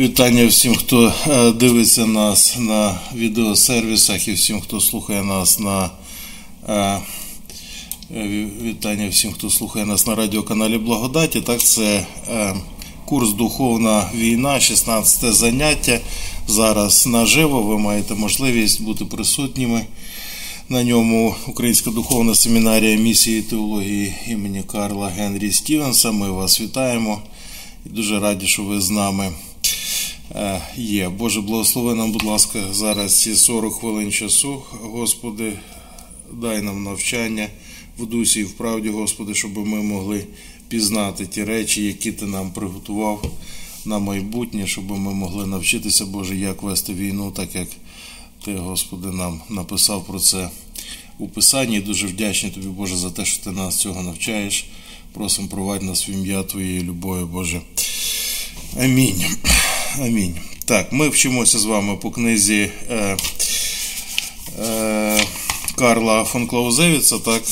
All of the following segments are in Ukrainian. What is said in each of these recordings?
Вітання всім, хто дивиться нас на відеосервісах, і всім, хто слухає нас на вітання всім, хто слухає нас на радіоканалі Благодаті. Так, це курс «Духовна війна», 16 заняття. Зараз наживо ви маєте можливість бути присутніми на ньому. Українська духовна семінарія місії і теології імені Карла Генрі Стівенса. Ми вас вітаємо і дуже раді, що ви з нами є. Боже, благослови нам, будь ласка, зараз ці 40 хвилин часу. Господи, дай нам навчання в дусі і в правді, Господи, щоб ми могли пізнати ті речі, які Ти нам приготував на майбутнє, щоб ми могли навчитися, Боже, як вести війну, так як Ти, Господи, нам написав про це у Писанні. І дуже вдячні Тобі, Боже, за те, що Ти нас цього навчаєш. Просимо, провадь нас в ім'я Твоєї любові, Боже. Амінь. Амінь. Так, ми вчимося з вами по книзі Карла фон Клаузевіца, так,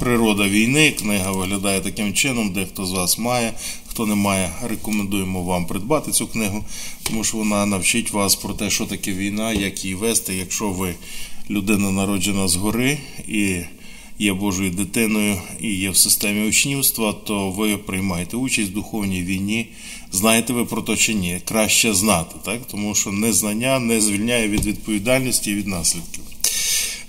«Природа війни». Книга виглядає таким чином, дехто з вас має, хто не має, рекомендуємо вам придбати цю книгу, тому що вона навчить вас про те, що таке війна, як її вести, якщо ви людина, народжена згори, і є Божою дитиною і є в системі учнівства, то ви приймаєте участь в духовній війні. Знаєте ви про то чи ні? Краще знати, так? Тому що незнання не звільняє від відповідальності і від наслідків.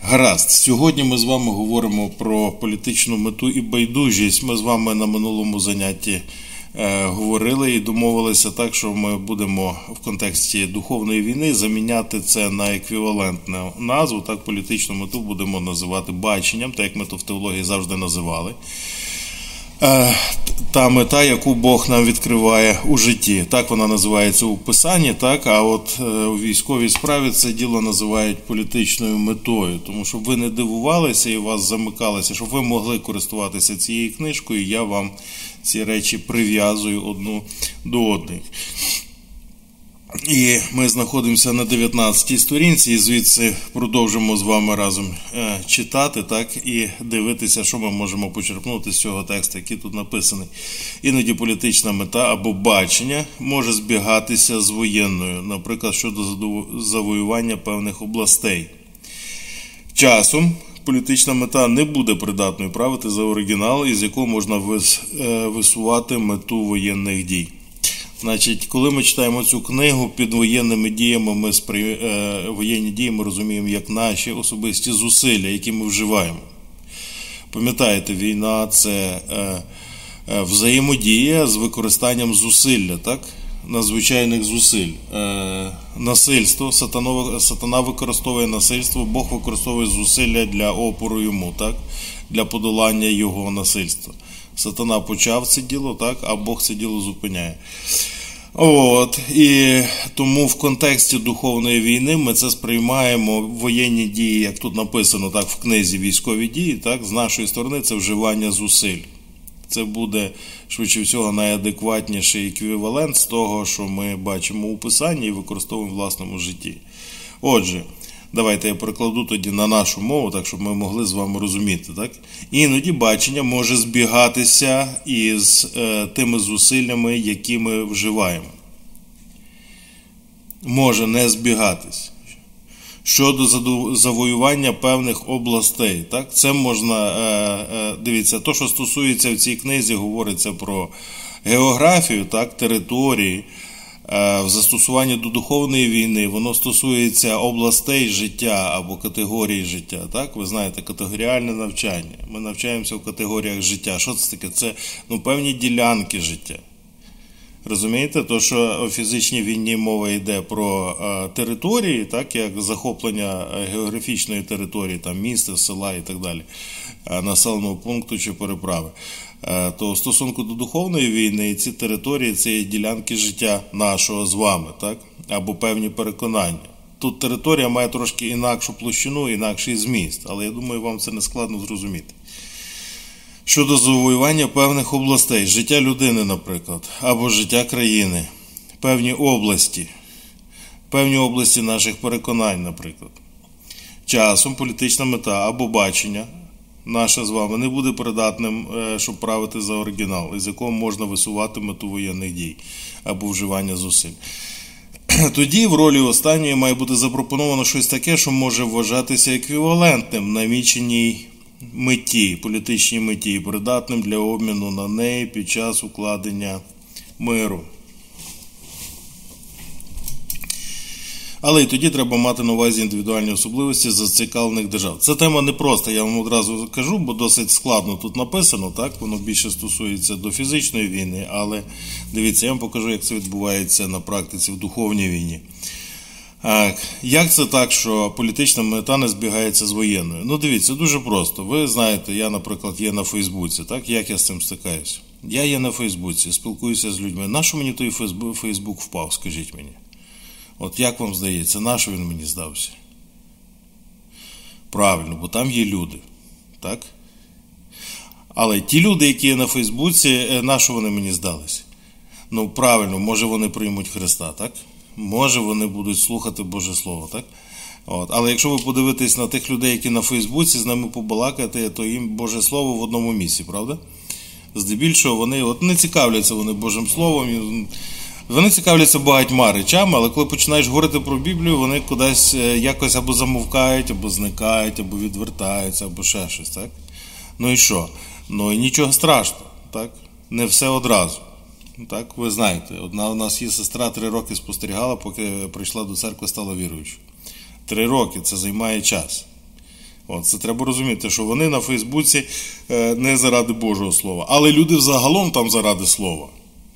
Гаразд, сьогодні ми з вами говоримо про політичну мету і байдужість. Ми з вами на минулому занятті говорили і домовилися так, що ми будемо в контексті духовної війни заміняти це на еквівалентну назву. Так, політичну мету будемо називати баченням, так як ми то в теології завжди називали. Та мета, яку Бог нам відкриває у житті. Так вона називається у Писанні, так, а от у військовій справі це діло називають політичною метою. Тому, щоб ви не дивувалися і вас замикалося, щоб ви могли користуватися цією книжкою, я вам ці речі прив'язую одну до одних. І ми знаходимося на 19-й сторінці, і звідси продовжимо з вами разом читати, так, і дивитися, що ми можемо почерпнути з цього тексту, який тут написаний. Іноді політична мета або бачення може збігатися з воєнною, наприклад, щодо завоювання певних областей. Часом політична мета не буде придатною правити за оригінал, із якого можна висувати мету воєнних дій. Значить, коли ми читаємо цю книгу, під воєнними діями ми воєнні дії ми розуміємо як наші особисті зусилля, які ми вживаємо. Пам'ятаєте, війна – це взаємодія з використанням зусилля, так? Надзвичайних зусиль. Насильство, сатана використовує насильство, Бог використовує зусилля для опору йому, так? Для подолання його насильства. Сатана почав це діло, так, а Бог це діло зупиняє. От, і тому в контексті духовної війни ми це сприймаємо, воєнні дії, як тут написано, так, в книзі «Військові дії», так, з нашої сторони це вживання зусиль. Це буде, швидше всього, найадекватніший еквівалент з того, що ми бачимо у Писанні і використовуємо в власному житті. Отже, давайте я перекладу тоді на нашу мову, так, щоб ми могли з вами розуміти, так? Іноді бачення може збігатися із тими зусиллями, які ми вживаємо. Може не збігатись. Щодо завоювання певних областей, так? Це можна, дивіться, то, що стосується в цій книзі, говориться про географію, так, території, в застосуванні до духовної війни, воно стосується областей життя або категорій життя. Так? Ви знаєте, категоріальне навчання. Ми навчаємося в категоріях життя. Що це таке? Це певні ділянки життя. Розумієте? То, що у фізичній війні мова йде про території, так, як захоплення географічної території, там, міста, села і так далі, населеного пункту чи переправи. То у стосунку до духовної війни ці території, ці ділянки життя нашого з вами, так? Або певні переконання. Тут територія має трошки інакшу площину, інакший зміст, але я думаю, вам це не складно зрозуміти. Щодо завоювання певних областей, життя людини, наприклад, або життя країни, певні області наших переконань, наприклад. Часом політична мета або бачення наше з вами не буде придатним, щоб правити за оригінал, із якого можна висувати мету воєнних дій або вживання зусиль. Тоді в ролі останньої має бути запропоновано щось таке, що може вважатися еквівалентним наміченій меті, політичній меті, придатним для обміну на неї під час укладення миру. Але і тоді треба мати на увазі індивідуальні особливості зацікавлених держав. Це тема непроста, я вам одразу кажу, бо досить складно тут написано, так? Воно більше стосується до фізичної війни, але дивіться, я вам покажу, як це відбувається на практиці в духовній війні. Як це так, що політична мета не збігається з воєнною? Ну дивіться, дуже просто. Ви знаєте, я, наприклад, є на Фейсбуці, так? Як я з цим стикаюся? Я є на Фейсбуці, спілкуюся з людьми. Нащо мені той Фейсбук впав, скажіть мені? От як вам здається, на що він мені здався? Правильно, бо там є люди, так? Але ті люди, які є на Фейсбуці, на що вони мені здалися? Ну, правильно, може вони приймуть Христа, так? Може вони будуть слухати Боже Слово, так? От. Але якщо ви подивитесь на тих людей, які на Фейсбуці, з ними побалакати, то їм Боже Слово в одному місці, правда? Здебільшого вони от не цікавляться вони Божим Словом. Вони цікавляться багатьма речами, але коли починаєш говорити про Біблію, вони кудись якось або замовкають, або зникають, або відвертаються, або ще щось, так? Ну і що? Ну і нічого страшного, так? Не все одразу, так? Ви знаєте, одна у нас є сестра 3 роки спостерігала, поки прийшла до церкви, стала віруючою. 3 роки, це займає час. От, це треба розуміти, що вони на Фейсбуці не заради Божого Слова, але люди взагалом там заради Слова.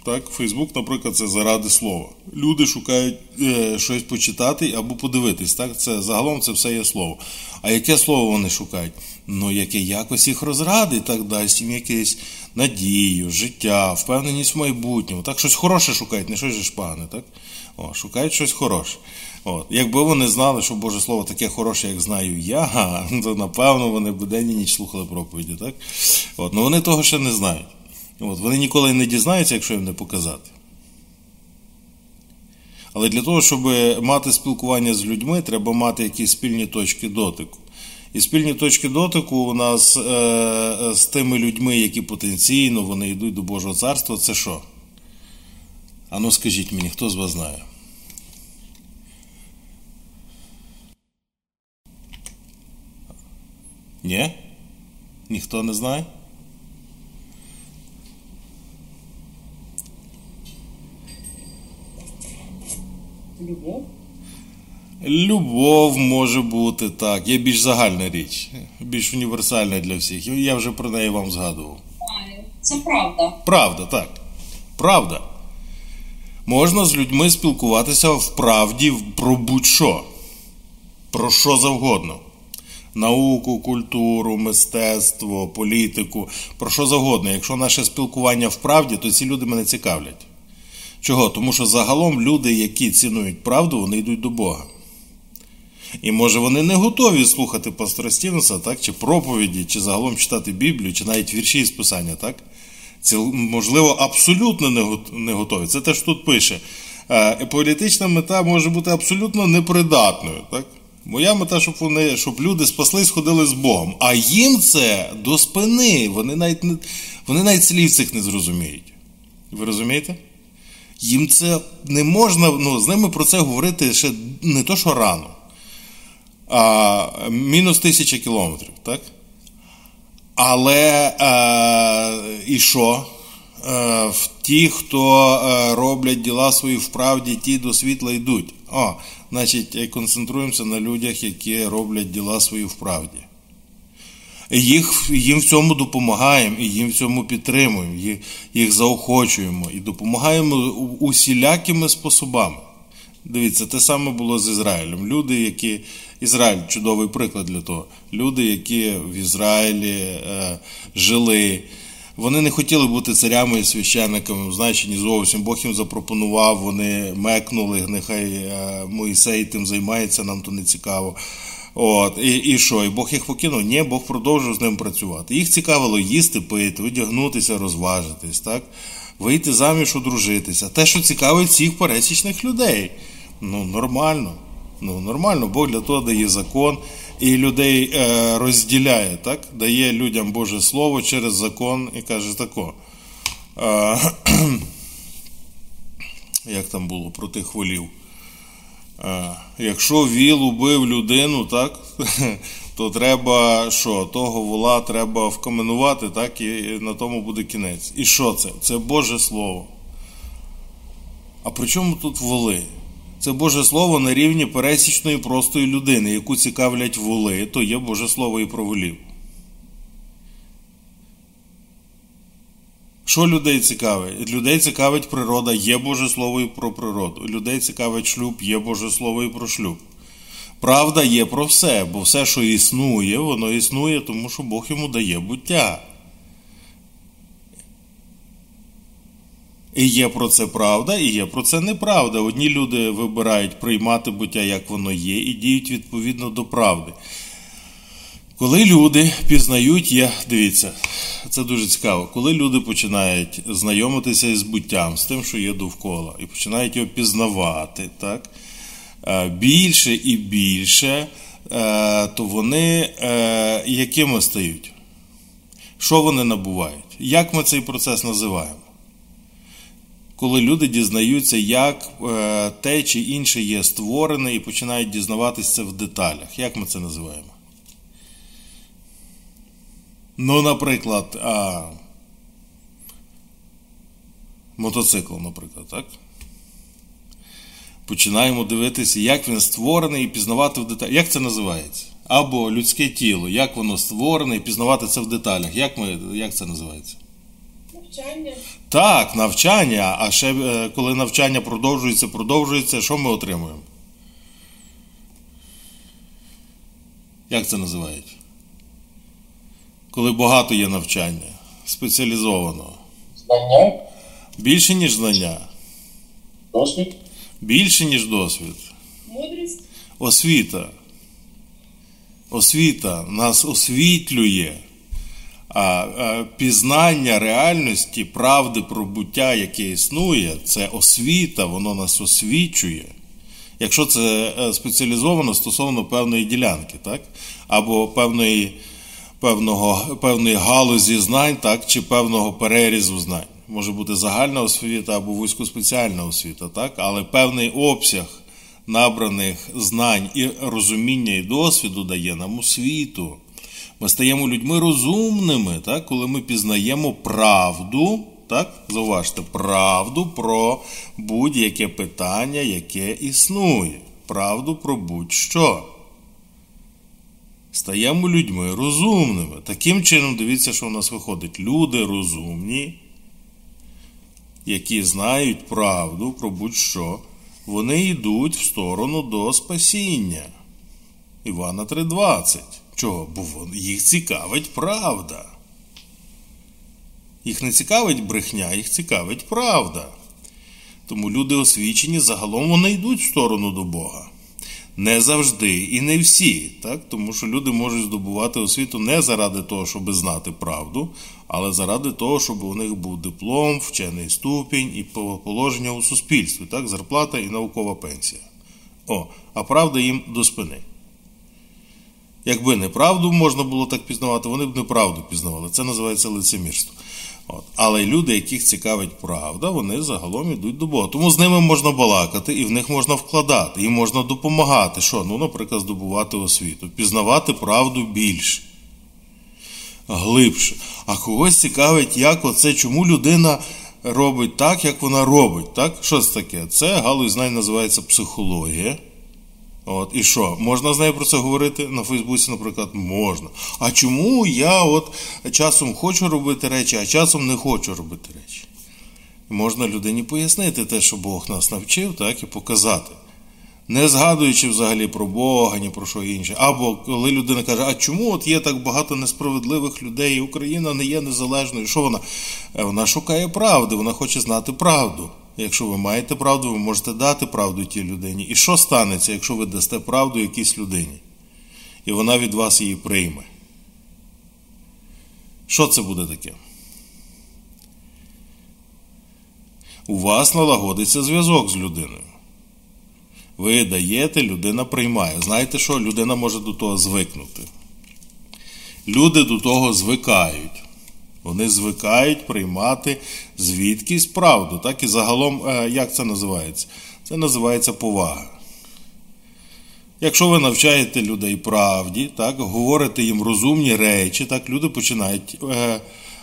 Так, Фейсбук, наприклад, це заради слова. Люди шукають щось почитати або подивитись. Так, це загалом це все є слово. А яке слово вони шукають? Ну, яке якось їх розрадить, так дасть їм якусь надію, життя, впевненість в майбутньому. Так, щось хороше шукають, не щось же погане, так? О, шукають щось хороше. От. Якби вони знали, що Боже Слово таке хороше, як знаю я, то, напевно, вони б день і ніч слухали проповіді, так? От. Ну, вони того ще не знають. От, вони ніколи не дізнаються, якщо їм не показати. Але для того, щоб мати спілкування з людьми, треба мати якісь спільні точки дотику. І спільні точки дотику у нас з тими людьми, які потенційно вони йдуть до Божого царства, це що? А ну скажіть мені, хто з вас знає? Ні? Ніхто не знає? Любов? Любов може бути, так. Є більш загальна річ, більш універсальна для всіх. Я вже про неї вам згадував. Це правда. Правда, так. Правда. Можна з людьми спілкуватися в правді про будь-що. Про що завгодно. Науку, культуру, мистецтво, політику. Про що завгодно. Якщо наше спілкування в правді, то ці люди мене цікавлять. Чого? Тому що загалом люди, які цінують правду, вони йдуть до Бога. І може вони не готові слухати пастора Стівенса, так, чи проповіді, чи загалом читати Біблію, чи навіть вірші із Писання, так? Можливо, абсолютно не готові. Це теж тут пише. Політична мета може бути абсолютно непридатною, так? Моя мета, щоб люди спаслись, ходили з Богом. А їм це до спини. Вони навіть слів цих не зрозуміють. Ви розумієте? Їм це не можна, ну, з ними про це говорити ще не то, що рано, а мінус 1000 кілометрів, так? Але і що? Ті, хто роблять діла свої вправді, ті до світла йдуть. О, значить, концентруємося на людях, які роблять діла свої вправді. Їм в цьому допомагаємо, і їм в цьому підтримуємо, їх заохочуємо і допомагаємо усілякими способами. Дивіться, те саме було з Ізраїлем. Ізраїль – чудовий приклад для того. Люди, які в Ізраїлі жили, вони не хотіли бути царями і священниками, значені зовсім. Бог їм запропонував, вони мекнули, нехай Мойсей тим займається, нам то не цікаво. От, і що? І Бог їх покинув? Ні, Бог продовжив з ним працювати. Їх цікавило їсти, пити, одягнутися, розважитись, так? Вийти заміж, одружитися. Те, що цікавить всіх пересічних людей. Ну, нормально. Ну, нормально, Бог для того дає закон і людей розділяє, так? Дає людям Боже Слово через закон і каже тако. Як там було про тих волів? Якщо віл убив людину, так, то треба що? Того вола треба вкаменувати, так, і на тому буде кінець. І що це? Це Боже Слово. А при чому тут воли? Це Боже Слово на рівні пересічної простої людини, яку цікавлять воли, то є Боже Слово і про волів. Що людей цікавить? Людей цікавить природа, є Боже Слово і про природу. Людей цікавить шлюб, є Боже Слово і про шлюб. Правда є про все, бо все, що існує, воно існує, тому що Бог йому дає буття. І є про це правда, і є про це неправда. Одні люди вибирають приймати буття, як воно є, і діють відповідно до правди. Коли люди пізнають, дивіться, це дуже цікаво, коли люди починають знайомитися із буттям, з тим, що є довкола, і починають його пізнавати, так, більше і більше, то вони якими стають? Що вони набувають? Як ми цей процес називаємо? Коли люди дізнаються, як те чи інше є створене, і починають дізнаватися це в деталях. Як ми це називаємо? Ну, наприклад, мотоцикл, наприклад, так? Починаємо дивитися, як він створений, і пізнавати в деталях. Як це називається? Або людське тіло, як воно створене, і пізнавати це в деталях. Як це називається? Навчання. Так, навчання. А ще коли навчання продовжується, що ми отримуємо? Як це називається? Коли багато є навчання, спеціалізованого. Знання? Більше, ніж знання. Досвід? Більше, ніж досвід. Мудрість? Освіта. Освіта нас освітлює. Пізнання реальності, правди про буття, яке існує, це освіта, воно нас освічує. Якщо це спеціалізовано стосовно певної ділянки, так? Або певної галузі знань, так, чи певного перерізу знань. Може бути загальна освіта або вузькоспеціальна освіта, так? Але певний обсяг набраних знань і розуміння і досвіду дає нам освіту. Ми стаємо людьми розумними, так? Коли ми пізнаємо правду, так? Зауважте, правду про будь-яке питання, яке існує. Правду про будь-що. Стаємо людьми розумними. Таким чином, дивіться, що у нас виходить. Люди розумні, які знають правду про будь-що, вони йдуть в сторону до спасіння. Івана 3:20. Чого? Бо їх цікавить правда. Їх не цікавить брехня, їх цікавить правда. Тому люди освічені, загалом вони йдуть в сторону до Бога. Не завжди і не всі, так? Тому що люди можуть здобувати освіту не заради того, щоб знати правду, але заради того, щоб у них був диплом, вчений ступінь і положення у суспільстві, так? Зарплата і наукова пенсія. А правда їм до спини. Якби неправду можна було так пізнавати, вони б неправду пізнавали. Це називається лицемірство. Але люди, яких цікавить правда, вони загалом йдуть до Бога. Тому з ними можна балакати, і в них можна вкладати, і можна допомагати. Що? Ну, наприклад, здобувати освіту, пізнавати правду більше, глибше. А когось цікавить, як оце, чому людина робить так, як вона робить. Так? Що це таке? Це галузь знань називається психологія. І що? Можна з нею про це говорити? На Фейсбуці, наприклад, можна. А чому я часом хочу робити речі, а часом не хочу робити речі? Можна людині пояснити те, що Бог нас навчив, так, і показати. Не згадуючи взагалі про Бога, ні про що інше. Або коли людина каже, а чому є так багато несправедливих людей, і Україна не є незалежною? Що вона? Вона шукає правди, вона хоче знати правду. Якщо ви маєте правду, ви можете дати правду тій людині. І що станеться, якщо ви дасте правду якійсь людині? І вона від вас її прийме. Що це буде таке? У вас налагодиться зв'язок з людиною. Ви даєте, людина приймає. Знаєте що? Людина може до того звикнути. Люди до того звикають. Вони звикають приймати звідкись правду. Так? І загалом, як це називається? Це називається повага. Якщо ви навчаєте людей правді, так, говорите їм розумні речі, так, люди починають,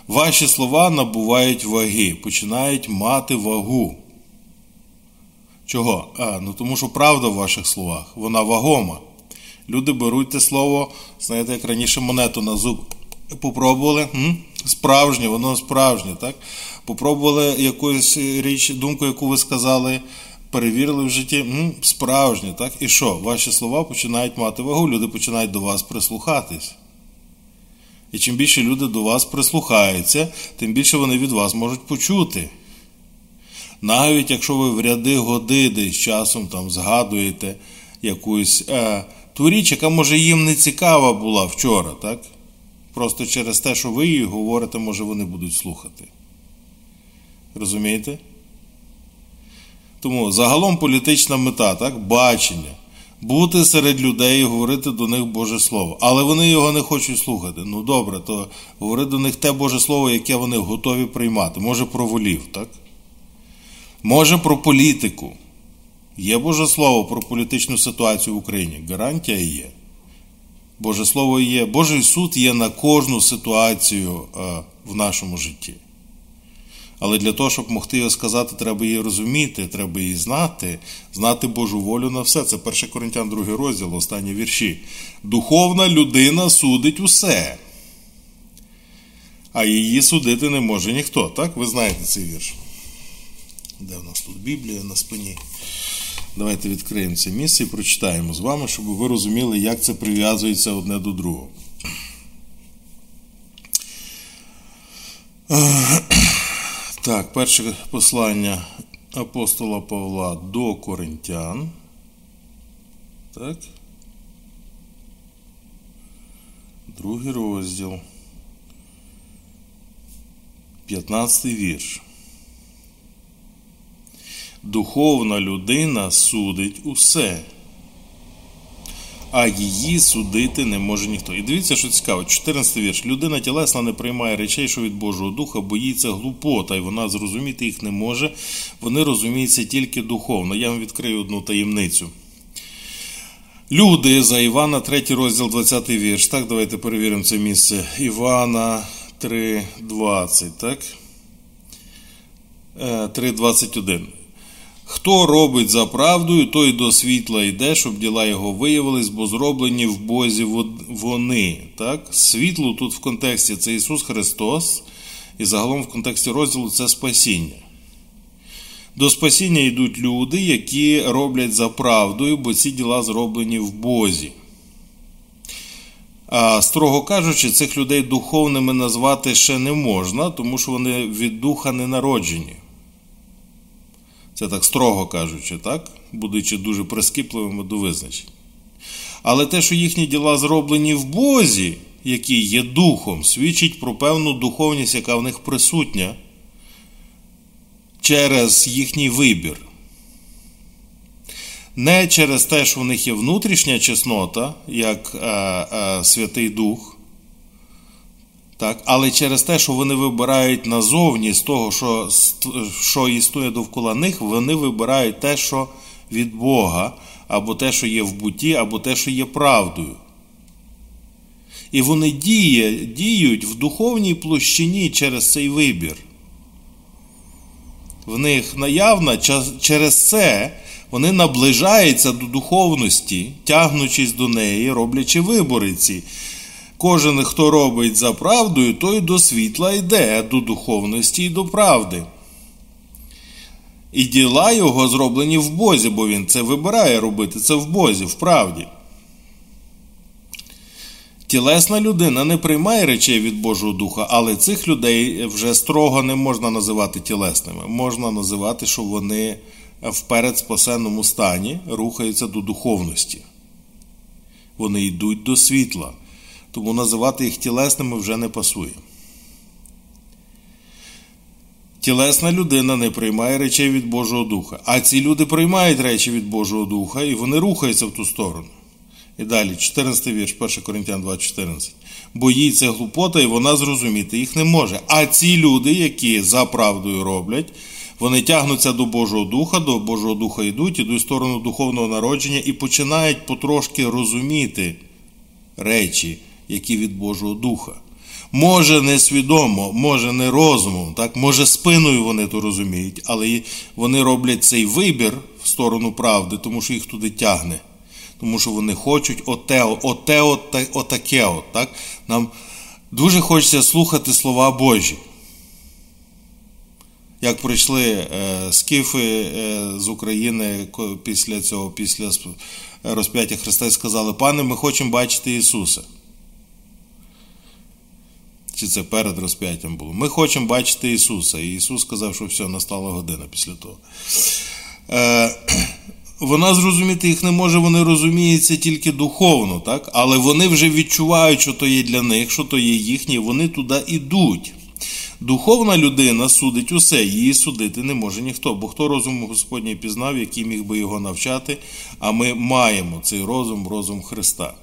ваші слова набувають ваги, починають мати вагу. Чого? Тому що правда в ваших словах, вона вагома. Люди беруть те слово, знаєте, як раніше монету на зуб попробували, справжнє, воно справжнє, так? Попробували якусь річ, думку, яку ви сказали, перевірили в житті, справжнє, так? І що? Ваші слова починають мати вагу, люди починають до вас прислухатись. І чим більше люди до вас прислухаються, тим більше вони від вас можуть почути. Навіть якщо ви в ряди години з часом там згадуєте якусь ту річ, яка може їм не цікава була вчора, так? Просто через те, що ви її говорите, може вони будуть слухати. Розумієте? Тому загалом політична мета, так? Бачення. Бути серед людей і говорити до них Боже Слово. Але вони його не хочуть слухати. Ну добре, то говори до них те Боже Слово, яке вони готові приймати. Може про волів, так? Може про політику. Є Боже Слово про політичну ситуацію в Україні. Гарантія є. Боже Слово є. Божий суд є на кожну ситуацію в нашому житті. Але для того, щоб могти його сказати, треба її розуміти, треба її знати, знати Божу волю на все. Це 1 Коринтян, 2 розділ, останні вірші. Духовна людина судить усе, а її судити не може ніхто. Так? Ви знаєте цей вірш. Де в нас тут Біблія на спині? Давайте відкриємо це місце і прочитаємо з вами, щоб ви розуміли, як це прив'язується одне до другого. Так, перше послання апостола Павла до Коринтян. Так. 2 розділ. 15 вірш. Духовна людина судить усе, а її судити не може ніхто. І дивіться, що цікаво, 14 вірш. Людина тілесна не приймає речей, що від Божого Духа, бо їй це глупота, і вона зрозуміти їх не може. Вони розуміються тільки духовно. Я вам відкрию одну таємницю. Люди за Івана, 3 розділ, 20 вірш. Так, давайте перевіримо це місце. Івана 3, 20, так? 3, 21. Хто робить за правдою, той до світла йде, щоб діла його виявились, бо зроблені в Бозі вони. Так? Світло тут в контексті – це Ісус Христос, і загалом в контексті розділу – це спасіння. До спасіння йдуть люди, які роблять за правдою, бо ці діла зроблені в Бозі. А, строго кажучи, цих людей духовними назвати ще не можна, тому що вони від духа не народжені. Це так строго кажучи, так? Будучи дуже прискіпливими до визначень. Але те, що їхні діла зроблені в Бозі, який є духом, свідчить про певну духовність, яка в них присутня через їхній вибір. Не через те, що в них є внутрішня чеснота, як Святий Дух, так, але через те, що вони вибирають назовні з того, що існує довкола них, вони вибирають те, що від Бога, або те, що є в буті, або те, що є правдою. І вони діють в духовній площині через цей вибір. В них наявна через це. Вони наближаються до духовності, тягнучись до неї, роблячи вибори ці. Кожен, хто робить за правдою, той до світла йде, до духовності і до правди. І діла його зроблені в Бозі, бо він це вибирає робити, це в Бозі, в правді. Тілесна людина не приймає речей від Божого Духа, але цих людей вже строго не можна називати тілесними. Можна називати, що вони в передспасенному стані рухаються до духовності. Вони йдуть до світла. Тому називати їх тілесними вже не пасує. тілесна людина не приймає речей від Божого Духа. А ці люди приймають речі від Божого Духа, і вони рухаються в ту сторону. І далі, 14 вірш, 1 Коринтян 2,14. Бо їй це глупота, і вона зрозуміти їх не може. А ці люди, які за правдою роблять, вони тягнуться до Божого Духа йдуть, ідуть в сторону духовного народження і починають потрошки розуміти речі, які від Божого Духа. Може несвідомо, може не розумом, так? Може спиною вони то розуміють, але вони роблять цей вибір в сторону правди, тому що їх туди тягне. Тому що вони хочуть отакео, так? Нам дуже хочеться слухати слова Божі. Як прийшли скіфи з України після цього, після розп'яття Христа, і сказали: «Пане, ми хочемо бачити Ісуса». Чи це перед розп'яттям було? Ми хочемо бачити Ісуса. І Ісус сказав, що все, настала година після того. Вона зрозуміти їх не може, вони розуміються тільки духовно, так? Але вони вже відчувають, що то є для них, що то є їхнє, вони туди йдуть. Духовна людина судить усе, її судити не може ніхто, бо хто розум Господній пізнав, який міг би його навчати, а ми маємо цей розум, розум Христа.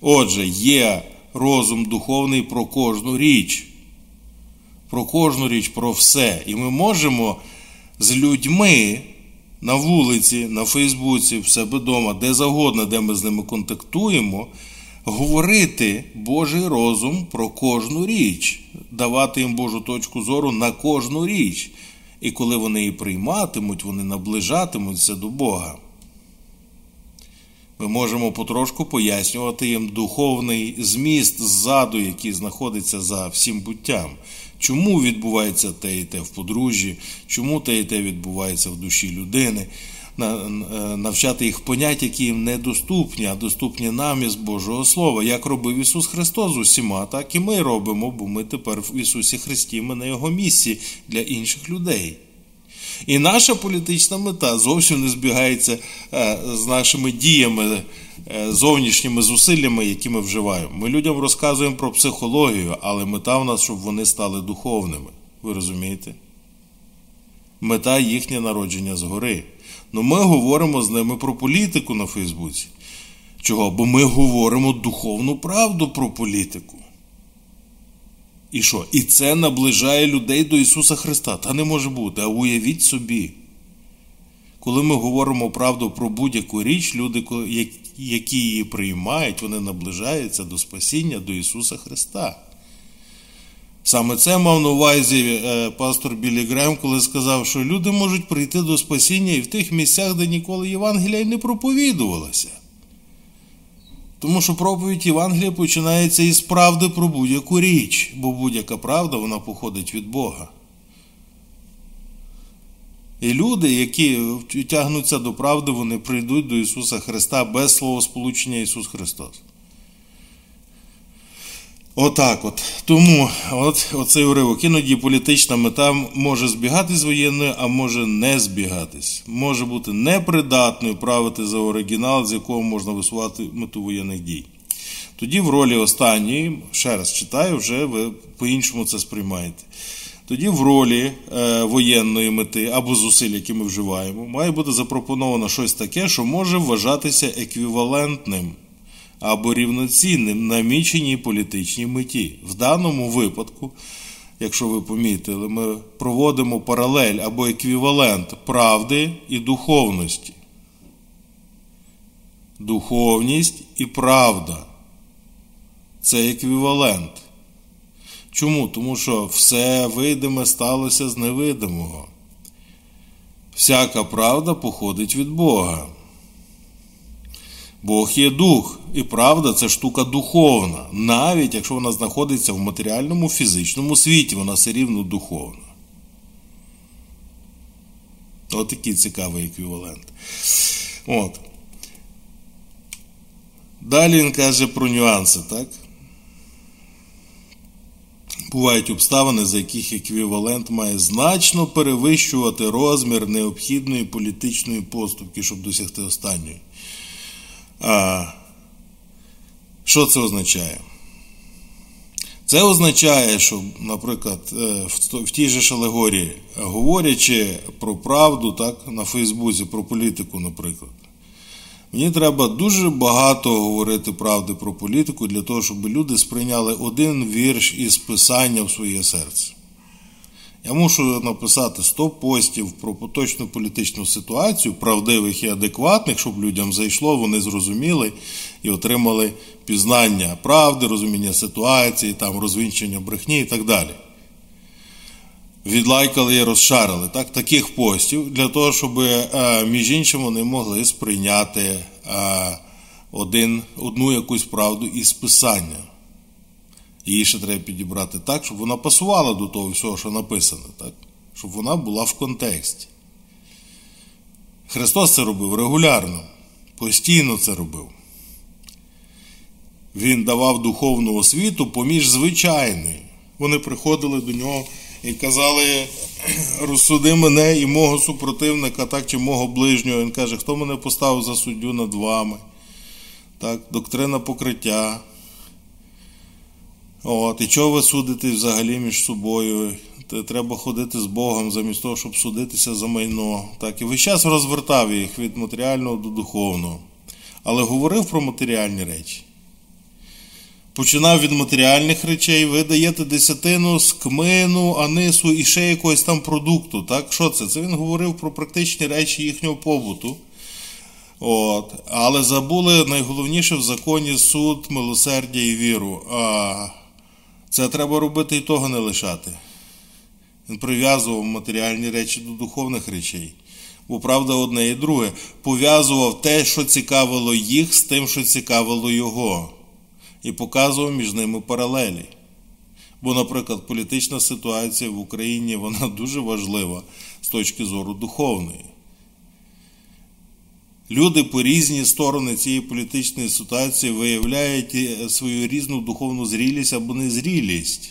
Отже, є розум духовний про кожну річ, про все. І ми можемо з людьми на вулиці, на Фейсбуці, в себе вдома, де завгодно, де ми з ними контактуємо, говорити Божий розум про кожну річ, давати їм Божу точку зору на кожну річ. І коли вони її прийматимуть, вони наближатимуться до Бога. Ми можемо потрошку пояснювати їм духовний зміст ззаду, який знаходиться за всім буттям. Чому відбувається те і те в подружжі, чому те і те відбувається в душі людини. Навчати їх понять, які їм недоступні, а доступні нам із Божого Слова. Як робив Ісус Христос з усіма, так і ми робимо, бо ми тепер в Ісусі Христі, ми на Його місці для інших людей. І наша політична мета зовсім не збігається з нашими діями, зовнішніми зусиллями, які ми вживаємо. Ми людям розказуємо про психологію, але мета в нас, щоб вони стали духовними. Ви розумієте? Мета їхнє народження згори. Ну, ми говоримо з ними про політику на Фейсбуці. Чого? Бо ми говоримо духовну правду про політику. І що? І це наближає людей до Ісуса Христа. Та не може бути. А уявіть собі, коли ми говоримо правду про будь-яку річ, люди, які її приймають, вони наближаються до спасіння, до Ісуса Христа. Саме це мав на увазі пастор Біллі Грем, коли сказав, що люди можуть прийти до спасіння і в тих місцях, де ніколи Євангелія не проповідувалася. Тому що проповідь Євангелія починається із правди про будь-яку річ, бо будь-яка правда, вона походить від Бога. І люди, які тягнуться до правди, вони прийдуть до Ісуса Христа без словосполучення Ісус Христос. Отак от. Тому оцей уривок. Іноді політична мета може збігатись з воєнною, а може не збігатись. Може бути непридатною правити за оригінал, з якого можна висувати мету воєнних дій. Тоді в ролі останньої, ще раз читаю, вже ви по-іншому це сприймаєте. Тоді в ролі воєнної мети або зусиль, які ми вживаємо, має бути запропоновано щось таке, що може вважатися еквівалентним або рівноцінним наміченій політичній меті. В даному випадку, якщо ви помітили, ми проводимо паралель або еквівалент правди і духовності. Духовність і правда – це еквівалент. Чому? Тому що все видиме сталося з невидимого. Всяка правда походить від Бога. Бог є дух, і правда – це штука духовна. Навіть якщо вона знаходиться в матеріальному, фізичному світі, вона все рівно духовна. Ось такий цікавий еквівалент. От. Далі він каже про нюанси, так? Бувають обставини, за яких еквівалент має значно перевищувати розмір необхідної політичної поступки, щоб досягти останньої. Що це означає? Це означає, що, наприклад, в тій же алегорії, говорячи про правду, так, на Фейсбуці, про політику, наприклад, мені треба дуже багато говорити правди про політику для того, щоб люди сприйняли один вірш із писання в своє серце. Я мушу написати 100 постів про поточну політичну ситуацію, правдивих і адекватних, щоб людям зайшло, вони зрозуміли і отримали пізнання правди, розуміння ситуації, там, розвінчення брехні і так далі. Відлайкали і розшарили, так, таких постів, для того, щоб, між іншим, вони могли сприйняти одну якусь правду із писання. Її ще треба підібрати так, щоб вона пасувала до того всього, що написано, так? Щоб вона була в контексті. Христос це робив регулярно, постійно це робив. Він давав духовну освіту поміж звичайною. Вони приходили до нього і казали: розсуди мене і мого супротивника, так, чи мого ближнього. Він каже: хто мене поставив за суддю над вами? Так, доктрина покриття. От, і чого ви судите взагалі між собою? Треба ходити з Богом замість того, щоб судитися за майно. Так, і весь час розвертав їх від матеріального до духовного. Але говорив про матеріальні речі. Починав від матеріальних речей. Ви даєте десятину з кмину, анису і ще якогось там продукту. Так, що це? Це він говорив про практичні речі їхнього побуту. От. Але забули найголовніше в законі: суд, милосердя і віру. Це треба робити і того не лишати. Він прив'язував матеріальні речі до духовних речей. Бо правда одне і друге. Пов'язував те, що цікавило їх, з тим, що цікавило його. І показував між ними паралелі. Бо, наприклад, політична ситуація в Україні, вона дуже важлива з точки зору духовної. Люди по різні сторони цієї політичної ситуації виявляють свою різну духовну зрілість або незрілість.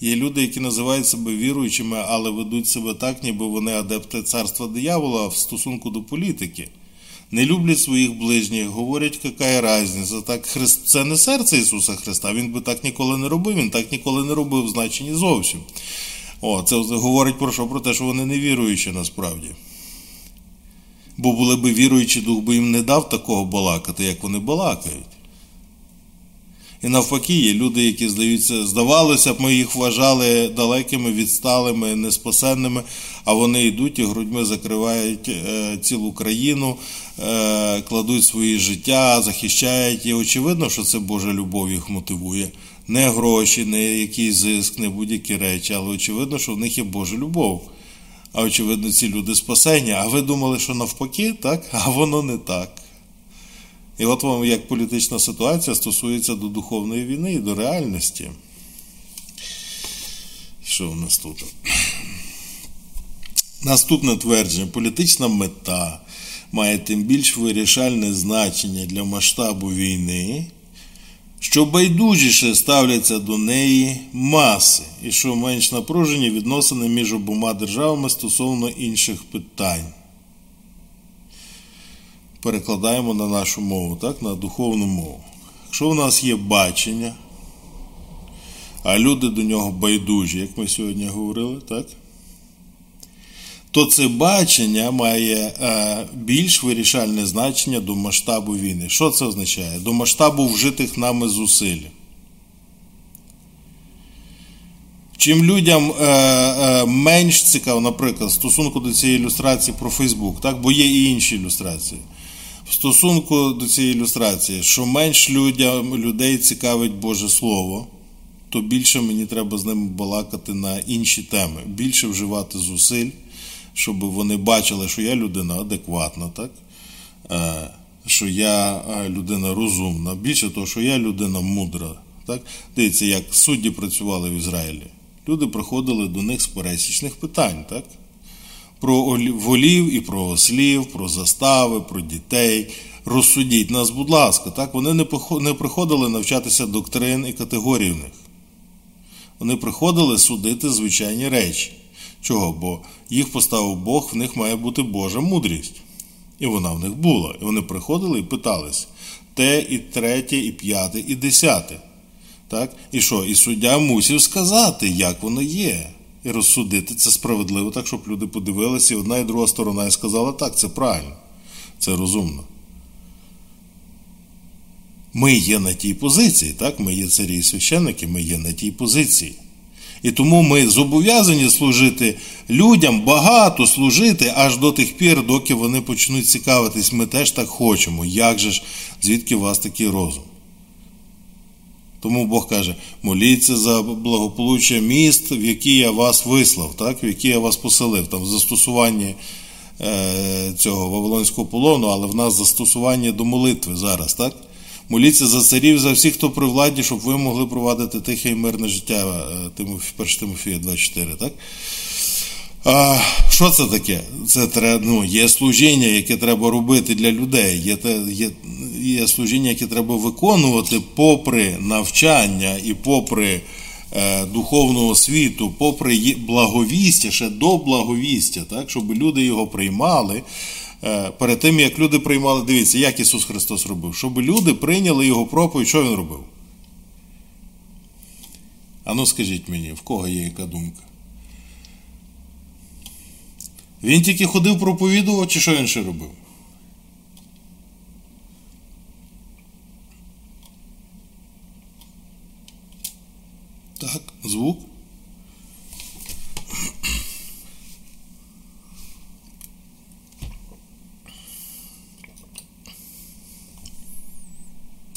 Є люди, які називають себе віруючими, але ведуть себе так, ніби вони адепти царства диявола в стосунку до політики. Не люблять своїх ближніх, говорять, яка різниця. Так, це не серце Ісуса Христа, Він би так ніколи не робив, Він так ніколи не робив в значенні зовсім. Це говорить про що? Про те, що вони не віруючі насправді. Бо були б віруючі, Дух би їм не дав такого балакати, як вони балакають. І навпаки, є люди, які здавалося б, ми їх вважали далекими, відсталими, неспасенними, а вони йдуть і грудьми закривають цілу країну, кладуть свої життя, захищають. І очевидно, що це Божа любов їх мотивує. Не гроші, не якийсь зиск, не будь-які речі, але очевидно, що в них є Божа любов. А очевидно, ці люди спасені. А ви думали, що навпаки, так? А воно не так. І от вам як політична ситуація стосується до духовної війни і до реальності. Що в нас тут? Наступне твердження. Політична мета має тим більш вирішальне значення для масштабу війни, що байдужіше ставляться до неї маси, і що менш напружені відносини між обома державами стосовно інших питань. Перекладаємо на нашу мову, так, на духовну мову. Якщо в нас є бачення, а люди до нього байдужі, як ми сьогодні говорили, так, то це бачення має більш вирішальне значення до масштабу війни. Що це означає? До масштабу вжитих нами зусиль. Чим людям менш цікаво, наприклад, в стосунку до цієї ілюстрації про Фейсбук, так, бо є і інші ілюстрації, в стосунку до цієї ілюстрації, що менш людей цікавить Боже Слово, то більше мені треба з ними балакати на інші теми, більше вживати зусиль, щоб вони бачили, що я людина адекватна, так? Що я людина розумна, більше того, що я людина мудра. Так? Дивіться, як судді працювали в Ізраїлі. Люди приходили до них з пересічних питань, так? Про волів і про ослів, про застави, про дітей. Розсудіть нас, будь ласка, так? Вони не приходили навчатися доктрин і категорій в них. Вони приходили судити звичайні речі. Чого? Бо їх поставив Бог, в них має бути Божа мудрість. І вона в них була. І вони приходили і питалися. те, і третє, і п'яте, і десяте. Так? І що? І суддя мусив сказати, як воно є. І розсудити це справедливо, так, щоб люди подивилися, і одна, і друга сторона, і сказала, так, це правильно, це розумно. Ми є на тій позиції, так? Ми є царі і священники, ми є на тій позиції. І тому ми зобов'язані служити людям, багато служити, аж до тих пір, доки вони почнуть цікавитись. Ми теж так хочемо. Як же ж, звідки у вас такий розум? Тому Бог каже, моліться за благополуччя міст, в які я вас вислав, так? В які я вас поселив. Там в застосуванні цього Вавилонського полону, але в нас застосування до молитви зараз, так? Моліться за царів, за всіх, хто при владі, щоб ви могли провадити тихе і мирне життя, 1 Тимофія 24, так? А що це таке? Це є служіння, яке треба робити для людей, є служіння, яке треба виконувати попри навчання і попри духовну освіту, попри благовістя, ще до благовістя, так? Щоб люди його приймали. Перед тим, як люди приймали, дивіться, як Ісус Христос робив. Щоб люди прийняли Його проповідь, що Він робив? А ну скажіть мені, в кого є яка думка? Він тільки ходив, проповідував, чи що він ще робив? Так, звук.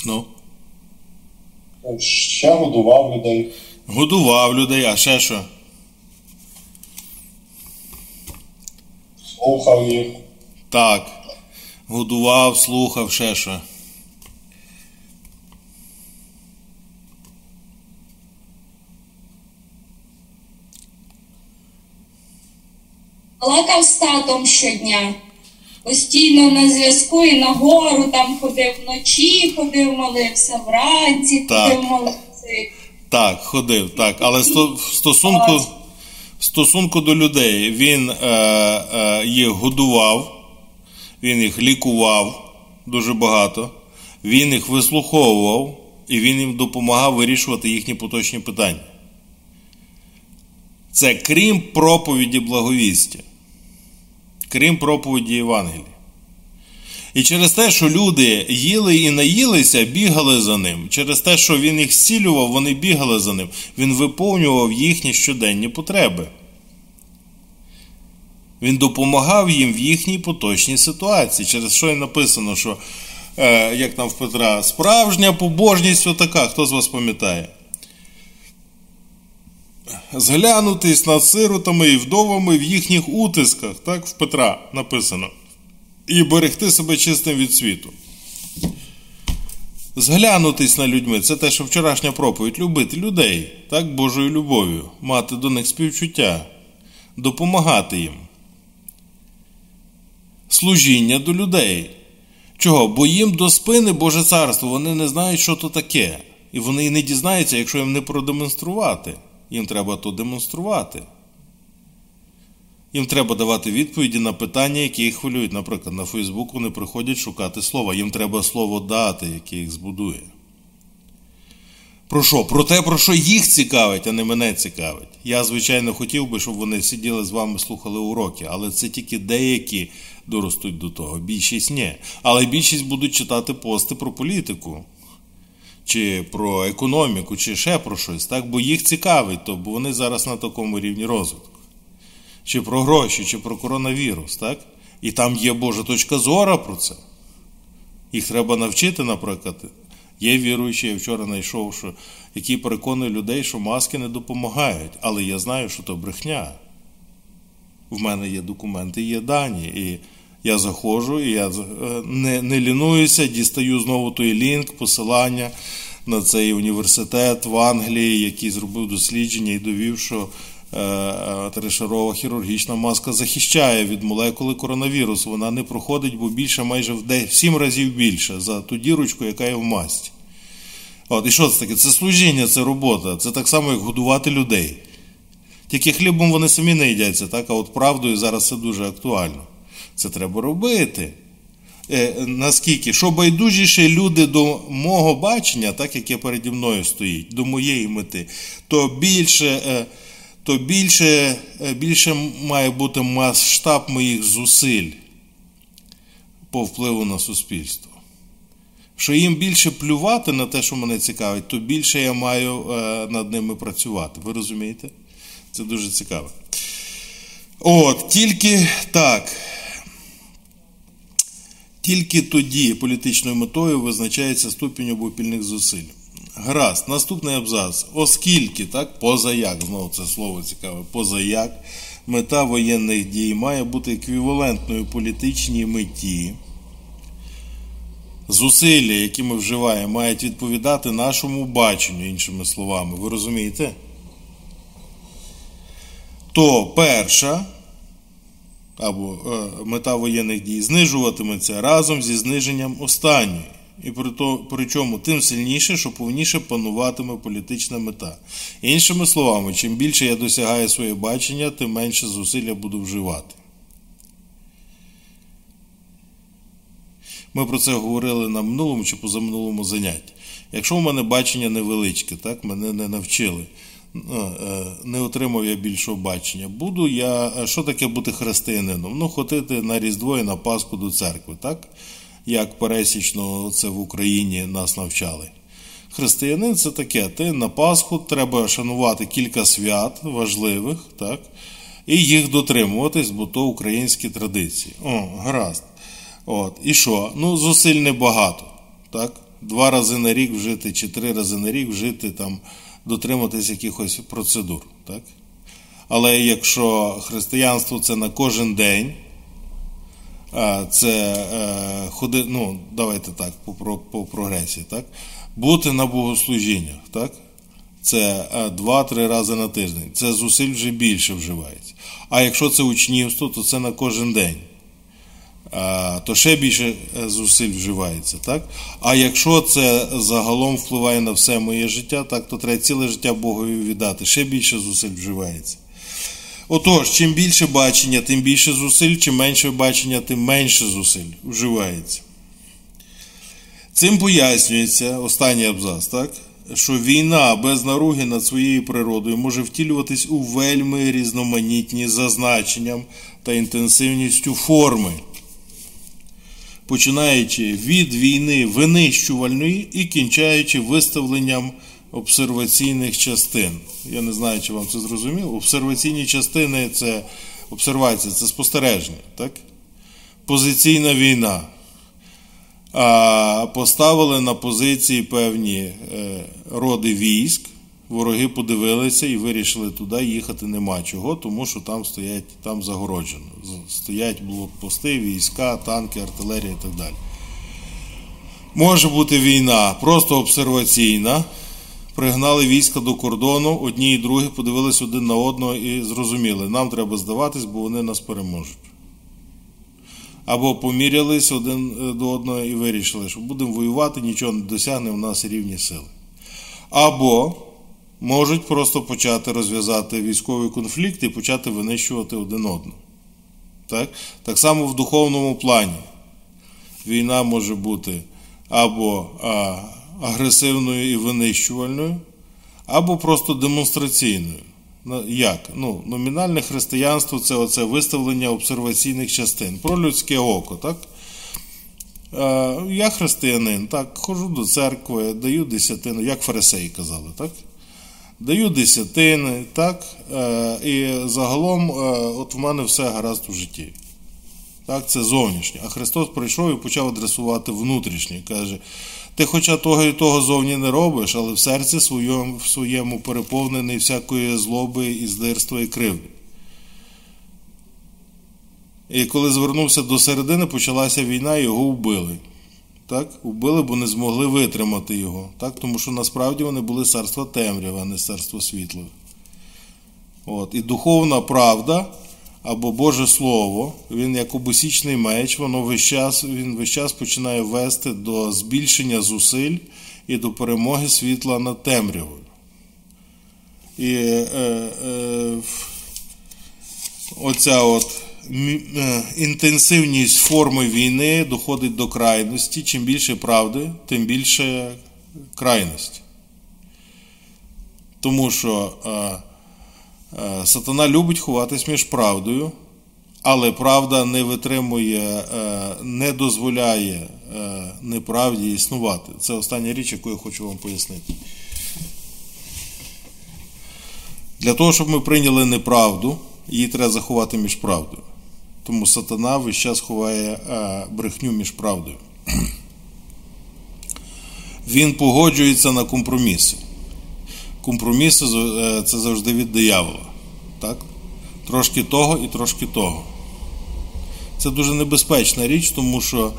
Ну. Ще годував людей. Годував людей, а ще що? Слухав їх. Так. Годував, слухав, ще що? Балакав з татом щодня. Постійно на зв'язку і на гору там ходив вночі, ходив, молився вранці, так. Ходив, молився. Так, ходив, так. Але в стосунку до людей він їх годував, він їх лікував дуже багато, він їх вислуховував і він їм допомагав вирішувати їхні поточні питання. Це крім проповіді благовістя. Крім проповіді Євангелії. І через те, що люди їли і наїлися, бігали за ним. Через те, що він їх зцілював, вони бігали за ним. Він виповнював їхні щоденні потреби. Він допомагав їм в їхній поточній ситуації. Через що і написано, що, як там в Петра, справжня побожність отака. Хто з вас пам'ятає? Зглянутись над сиротами і вдовами в їхніх утисках, так, в Петра написано, і берегти себе чистим від світу. Зглянутись на людьми, це те, що вчорашня проповідь, любити людей, так, Божою любов'ю, мати до них співчуття, допомагати їм. Служіння до людей. Чого? Бо їм до спини Боже царство, вони не знають, що то таке, і вони і не дізнаються, якщо їм не продемонструвати. Їм треба то демонструвати. Їм треба давати відповіді на питання, які їх хвилюють. Наприклад, на Фейсбук вони приходять шукати слова. Їм треба слово дати, яке їх збудує. Про що? Про те, про що їх цікавить, а не мене цікавить. Я, звичайно, хотів би, щоб вони сиділи з вами, слухали уроки. Але це тільки деякі доростуть до того. Більшість – ні. Але більшість будуть читати пости про політику. Чи про економіку, чи ще про щось, так? Бо їх цікавить, то, бо вони зараз на такому рівні розвитку. Чи про гроші, чи про коронавірус, так? І там є Божа точка зору про це. Їх треба навчити, наприклад. Є віруючі, я вчора знайшов, що, які переконують людей, що маски не допомагають. Але я знаю, що то брехня. В мене є документи, є дані, і... Я заходжу, і я не лінуюся, дістаю знову той лінк, посилання на цей університет в Англії, який зробив дослідження і довів, що тришарова хірургічна маска захищає від молекули коронавірусу. Вона не проходить, бо більше майже в 7 разів більше за ту дірочку, яка є в масці. От, і що це таке? Це служіння, це робота. Це так само, як годувати людей. Тільки хлібом вони самі не їдяться, так? А от правдою зараз це дуже актуально. Це треба робити. наскільки, що байдужіші люди до мого бачення, так як я переді мною стоїть, до моєї мети, то більше має бути масштаб моїх зусиль по впливу на суспільство. Що їм більше плювати на те, що мене цікавить, то більше я маю над ними працювати. Ви розумієте? Це дуже цікаво. От, тільки так. Тільки тоді політичною метою визначається ступінь обопільних зусиль. Гаразд, наступний абзац. Оскільки, так, поза як, знову це слово цікаве, поза як, мета воєнних дій має бути еквівалентною політичній меті, зусилля, які ми вживаємо, мають відповідати нашому баченню, іншими словами. Ви розумієте? То перша, або мета воєнних дій, знижуватиметься разом зі зниженням останньої. І причому тим сильніше, що повніше пануватиме політична мета. Іншими словами, чим більше я досягаю своє бачення, тим менше зусилля буду вживати. Ми про це говорили на минулому чи позаминулому занятті. Якщо в мене бачення невеличке, так, мене не навчили, не отримав я більшого бачення. Буду я, що таке бути християнином? Ну, ходити на Різдво і на Пасху до церкви, так? Як пересічно це в Україні нас навчали. Християнин – це таке, ти на Пасху треба шанувати кілька свят важливих, так? І їх дотримуватись, бо то українські традиції. О, гаразд. От, і що? Ну, зусиль небагато, так? 2 рази на рік вжити, чи 3 рази на рік вжити, там, дотриматись якихось процедур, так? Але якщо християнство – це на кожен день, це ходи, ну, давайте так, по прогресії, так? Бути на богослужіннях, так? Це 2-3 рази на тиждень. Це зусиль вже більше вживається. А якщо це учнівство, то це на кожен день. То ще більше зусиль вживається, так? А якщо це загалом впливає на все моє життя, так, то треба ціле життя Богові віддати, ще більше зусиль вживається. Отож, чим більше бачення, тим більше зусиль, чим менше бачення, тим менше зусиль вживається. Цим пояснюється останній абзац, так? Що війна без наруги над своєю природою може втілюватись у вельми різноманітні за значенням та інтенсивністю форми, починаючи від війни винищувальної і кінчаючи виставленням обсерваційних частин. Я не знаю, чи вам це зрозуміло. Обсерваційні частини – це обсервація, це спостереження, так? Позиційна війна. Поставили на позиції певні роди військ, вороги подивилися і вирішили, туди їхати нема чого, тому що там стоять, там загороджено. Стоять блокпости, війська, танки, артилерія і так далі. Може бути війна просто обсерваційна. Пригнали війська до кордону, одні і другі подивились один на одного і зрозуміли, нам треба здаватись, бо вони нас переможуть. Або помірялись один до одного і вирішили, що будемо воювати, нічого не досягне, в нас рівні сили. Або можуть просто почати розв'язати військовий конфлікт і почати винищувати один одного. Так? Так само в духовному плані. Війна може бути або агресивною і винищувальною, або просто демонстраційною. Як? Ну, номінальне християнство – це оце виставлення обсерваційних частин. Про людське око, так? Я християнин, так, ходжу до церкви, даю десятину, як фарисеї казали, так? Даю десятини, так? І загалом, от в мене все гаразд у житті. Так, це зовнішнє. А Христос прийшов і почав адресувати внутрішнє. Каже, ти хоча того і того зовні не робиш, але в серці своєму переповнений всякої злоби і здирства і кривди. І коли звернувся до середини, почалася війна, його вбили. Так? Вбили, бо не змогли витримати його. Так? Тому що насправді вони були царство темрява, а не царство світла. От. І духовна правда, або Боже Слово, він як обосічний меч, воно весь час починає вести до збільшення зусиль і до перемоги світла над темрявою. І оця от інтенсивність форми війни доходить до крайності. Чим більше правди, тим більше крайності. Тому що сатана любить ховатись між правдою, але правда не витримує, не дозволяє неправді існувати. Це остання річ, яку я хочу вам пояснити. Для того, щоб ми прийняли неправду, її треба заховати між правдою. Тому сатана весь час ховає брехню між правдою. Він погоджується на компроміси. Компроміси – це завжди від диявола. Так? Трошки того і трошки того. Це дуже небезпечна річ, тому що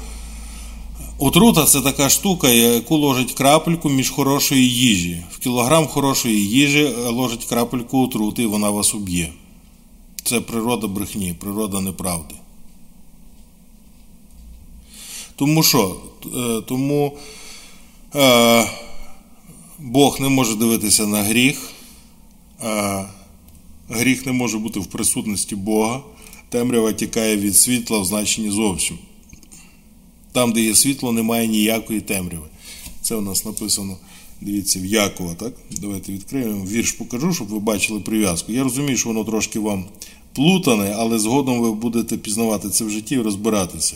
отрута – це така штука, яку ложить крапельку між хорошої їжі. В кілограм хорошої їжі ложить крапельку отрути, і вона вас уб'є. Це природа брехні, природа неправди. Тому що? Тому Бог не може дивитися на гріх. Гріх не може бути в присутності Бога. Темрява тікає від світла в значенні зовсім. Там, де є світло, немає ніякої темряви. Це у нас написано, дивіться, в Якова, так? Давайте відкриємо, вірш покажу, щоб ви бачили прив'язку. Я розумію, що воно трошки вам плутане, але згодом ви будете пізнавати це в житті і розбиратися.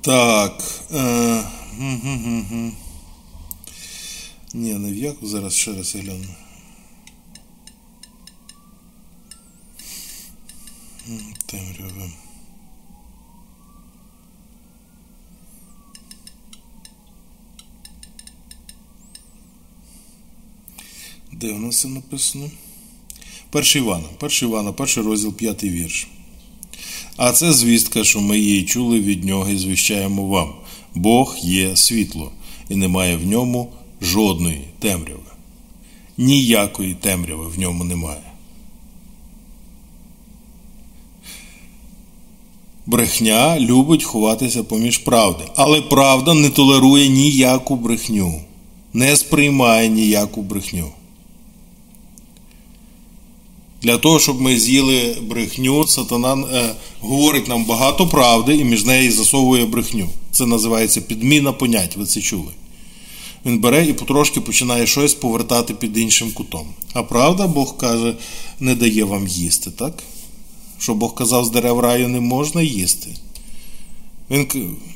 Так. Ні, не в Якова, зараз ще раз я гляну. Темрява. Де в нас це написано? 1 Івана, 1 розділ, 5 вірш. А це звістка, що ми її чули від нього і звіщаємо вам. Бог є світло, і немає в ньому жодної темряви. Ніякої темряви в ньому немає. Брехня любить ховатися поміж правди. Але правда не толерує ніяку брехню. Не сприймає ніяку брехню. Для того, щоб ми з'їли брехню, сатана говорить нам багато правди і між нею засовує брехню. Це називається підміна понять, ви це чули. Він бере і потрошки починає щось повертати під іншим кутом. А правда, Бог каже, не дає вам їсти, так? Що Бог казав, з дерев раю не можна їсти.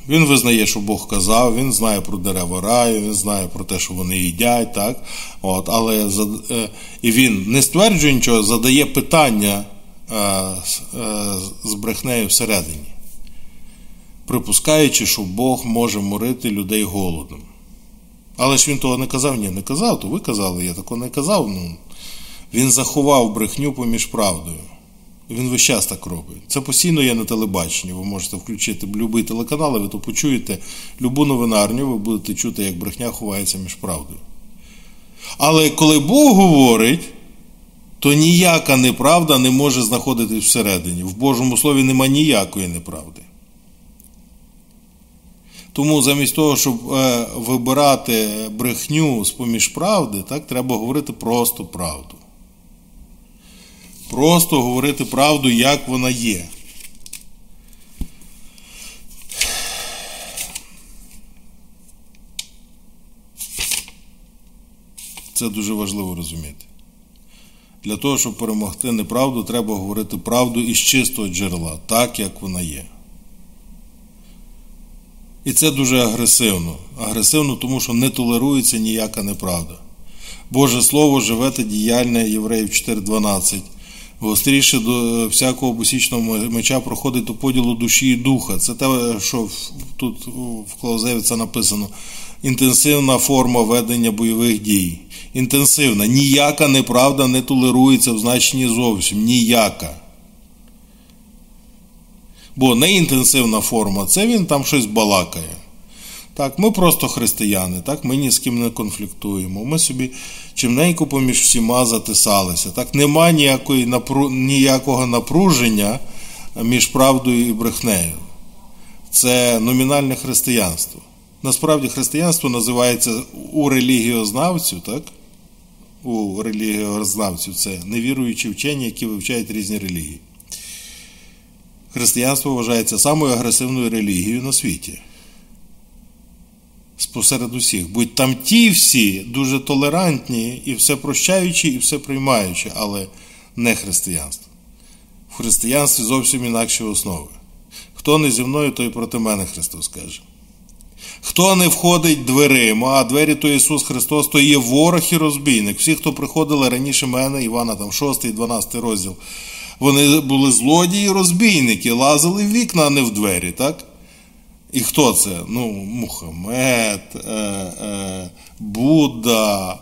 Він визнає, що Бог казав, він знає про дерева раю, він знає про те, що вони їдять, так? От, але і він не стверджує нічого, задає питання з брехнею всередині, припускаючи, що Бог може морити людей голодом. Але ж він того не казав. Ні, не казав, то ви казали, я такого не казав. Ну, він заховав брехню поміж правдою. Він весь час так робить. Це постійно є на телебаченні. Ви можете включити будь-який телеканал, ви то почуєте любу новинарню, ви будете чути, як брехня ховається між правдою. Але коли Бог говорить, то ніяка неправда не може знаходитись всередині. В Божому Слові нема ніякої неправди. Тому замість того, щоб вибирати брехню з-поміж правди, так, треба говорити просто правду. Просто говорити правду, як вона є. Це дуже важливо розуміти. Для того, щоб перемогти неправду, треба говорити правду із чистого джерела, так, як вона є. І це дуже агресивно. Агресивно, тому що не толерується ніяка неправда. Боже Слово живе та діяльне, Євреїв 4.12. Гостріше до всякого обосічного меча проходить до поділу душі і духа. Це те, що тут в Клаузеві це написано. Інтенсивна форма ведення бойових дій. Інтенсивна. Ніяка неправда не толерується в значенні зовсім. Ніяка. Бо неінтенсивна форма, це він там щось балакає. Так, ми просто християни, так, ми ні з ким не конфліктуємо, ми собі чимненько поміж всіма затисалися. Так, нема ніякого напруження між правдою і брехнею. Це номінальне християнство. Насправді християнство називається у релігіознавців, так? У релігіознавців це невіруючі вчені, які вивчають різні релігії. Християнство вважається самою агресивною релігією на світі. Спосеред усіх. Будь там ті всі дуже толерантні і все прощаючі, і все приймаючі, але не християнство. В християнстві зовсім інакші основи. Хто не зі мною, той проти мене, Христос каже. Хто не входить дверима, а двері то Ісус Христос, то є ворог і розбійник. Всі, хто приходили раніше мене, Івана там 6 і 12 розділ, вони були злодії і розбійники, лазили в вікна, а не в двері, так? І хто це? Ну, Мухаммед, Будда,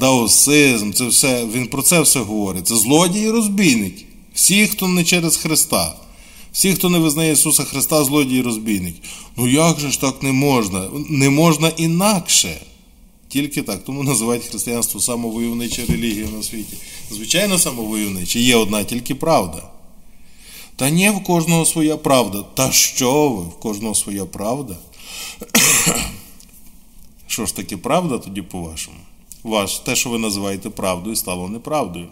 даосизм, це все, він про це все говорить. Це злодії і розбійники. Всі, хто не через Христа. Всі, хто не визнає Ісуса Христа, злодії і розбійники. Ну як же ж так не можна? Не можна інакше. Тільки так. Тому називають християнство самовойовнича релігія на світі. Звичайно, самовойовнича. Є одна тільки правда. Та ні, в кожного своя правда. Та що ви, в кожного своя правда? Що ж таке правда тоді по-вашому? Те, що ви називаєте правдою, стало неправдою.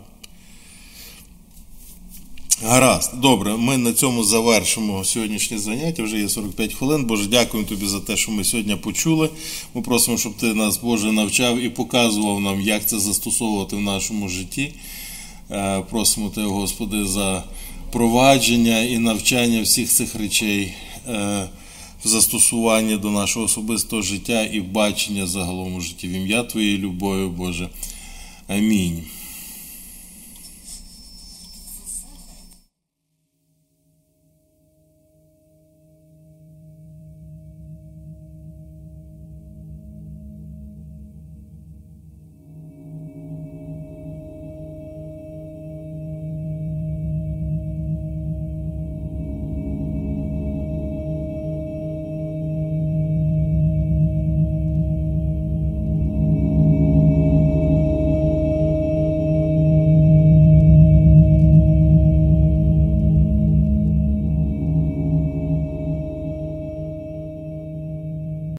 Гаразд, добре, ми на цьому завершимо сьогоднішнє заняття, вже є 45 хвилин. Боже, дякуємо Тобі за те, що ми сьогодні почули. Ми просимо, щоб Ти нас, Боже, навчав і показував нам, як це застосовувати в нашому житті. Просимо Тебе, Господи, за провадження і навчання всіх цих речей в застосуванні до нашого особистого життя і бачення загалом у житті. В ім'я Твоєї любові, Боже. Амінь.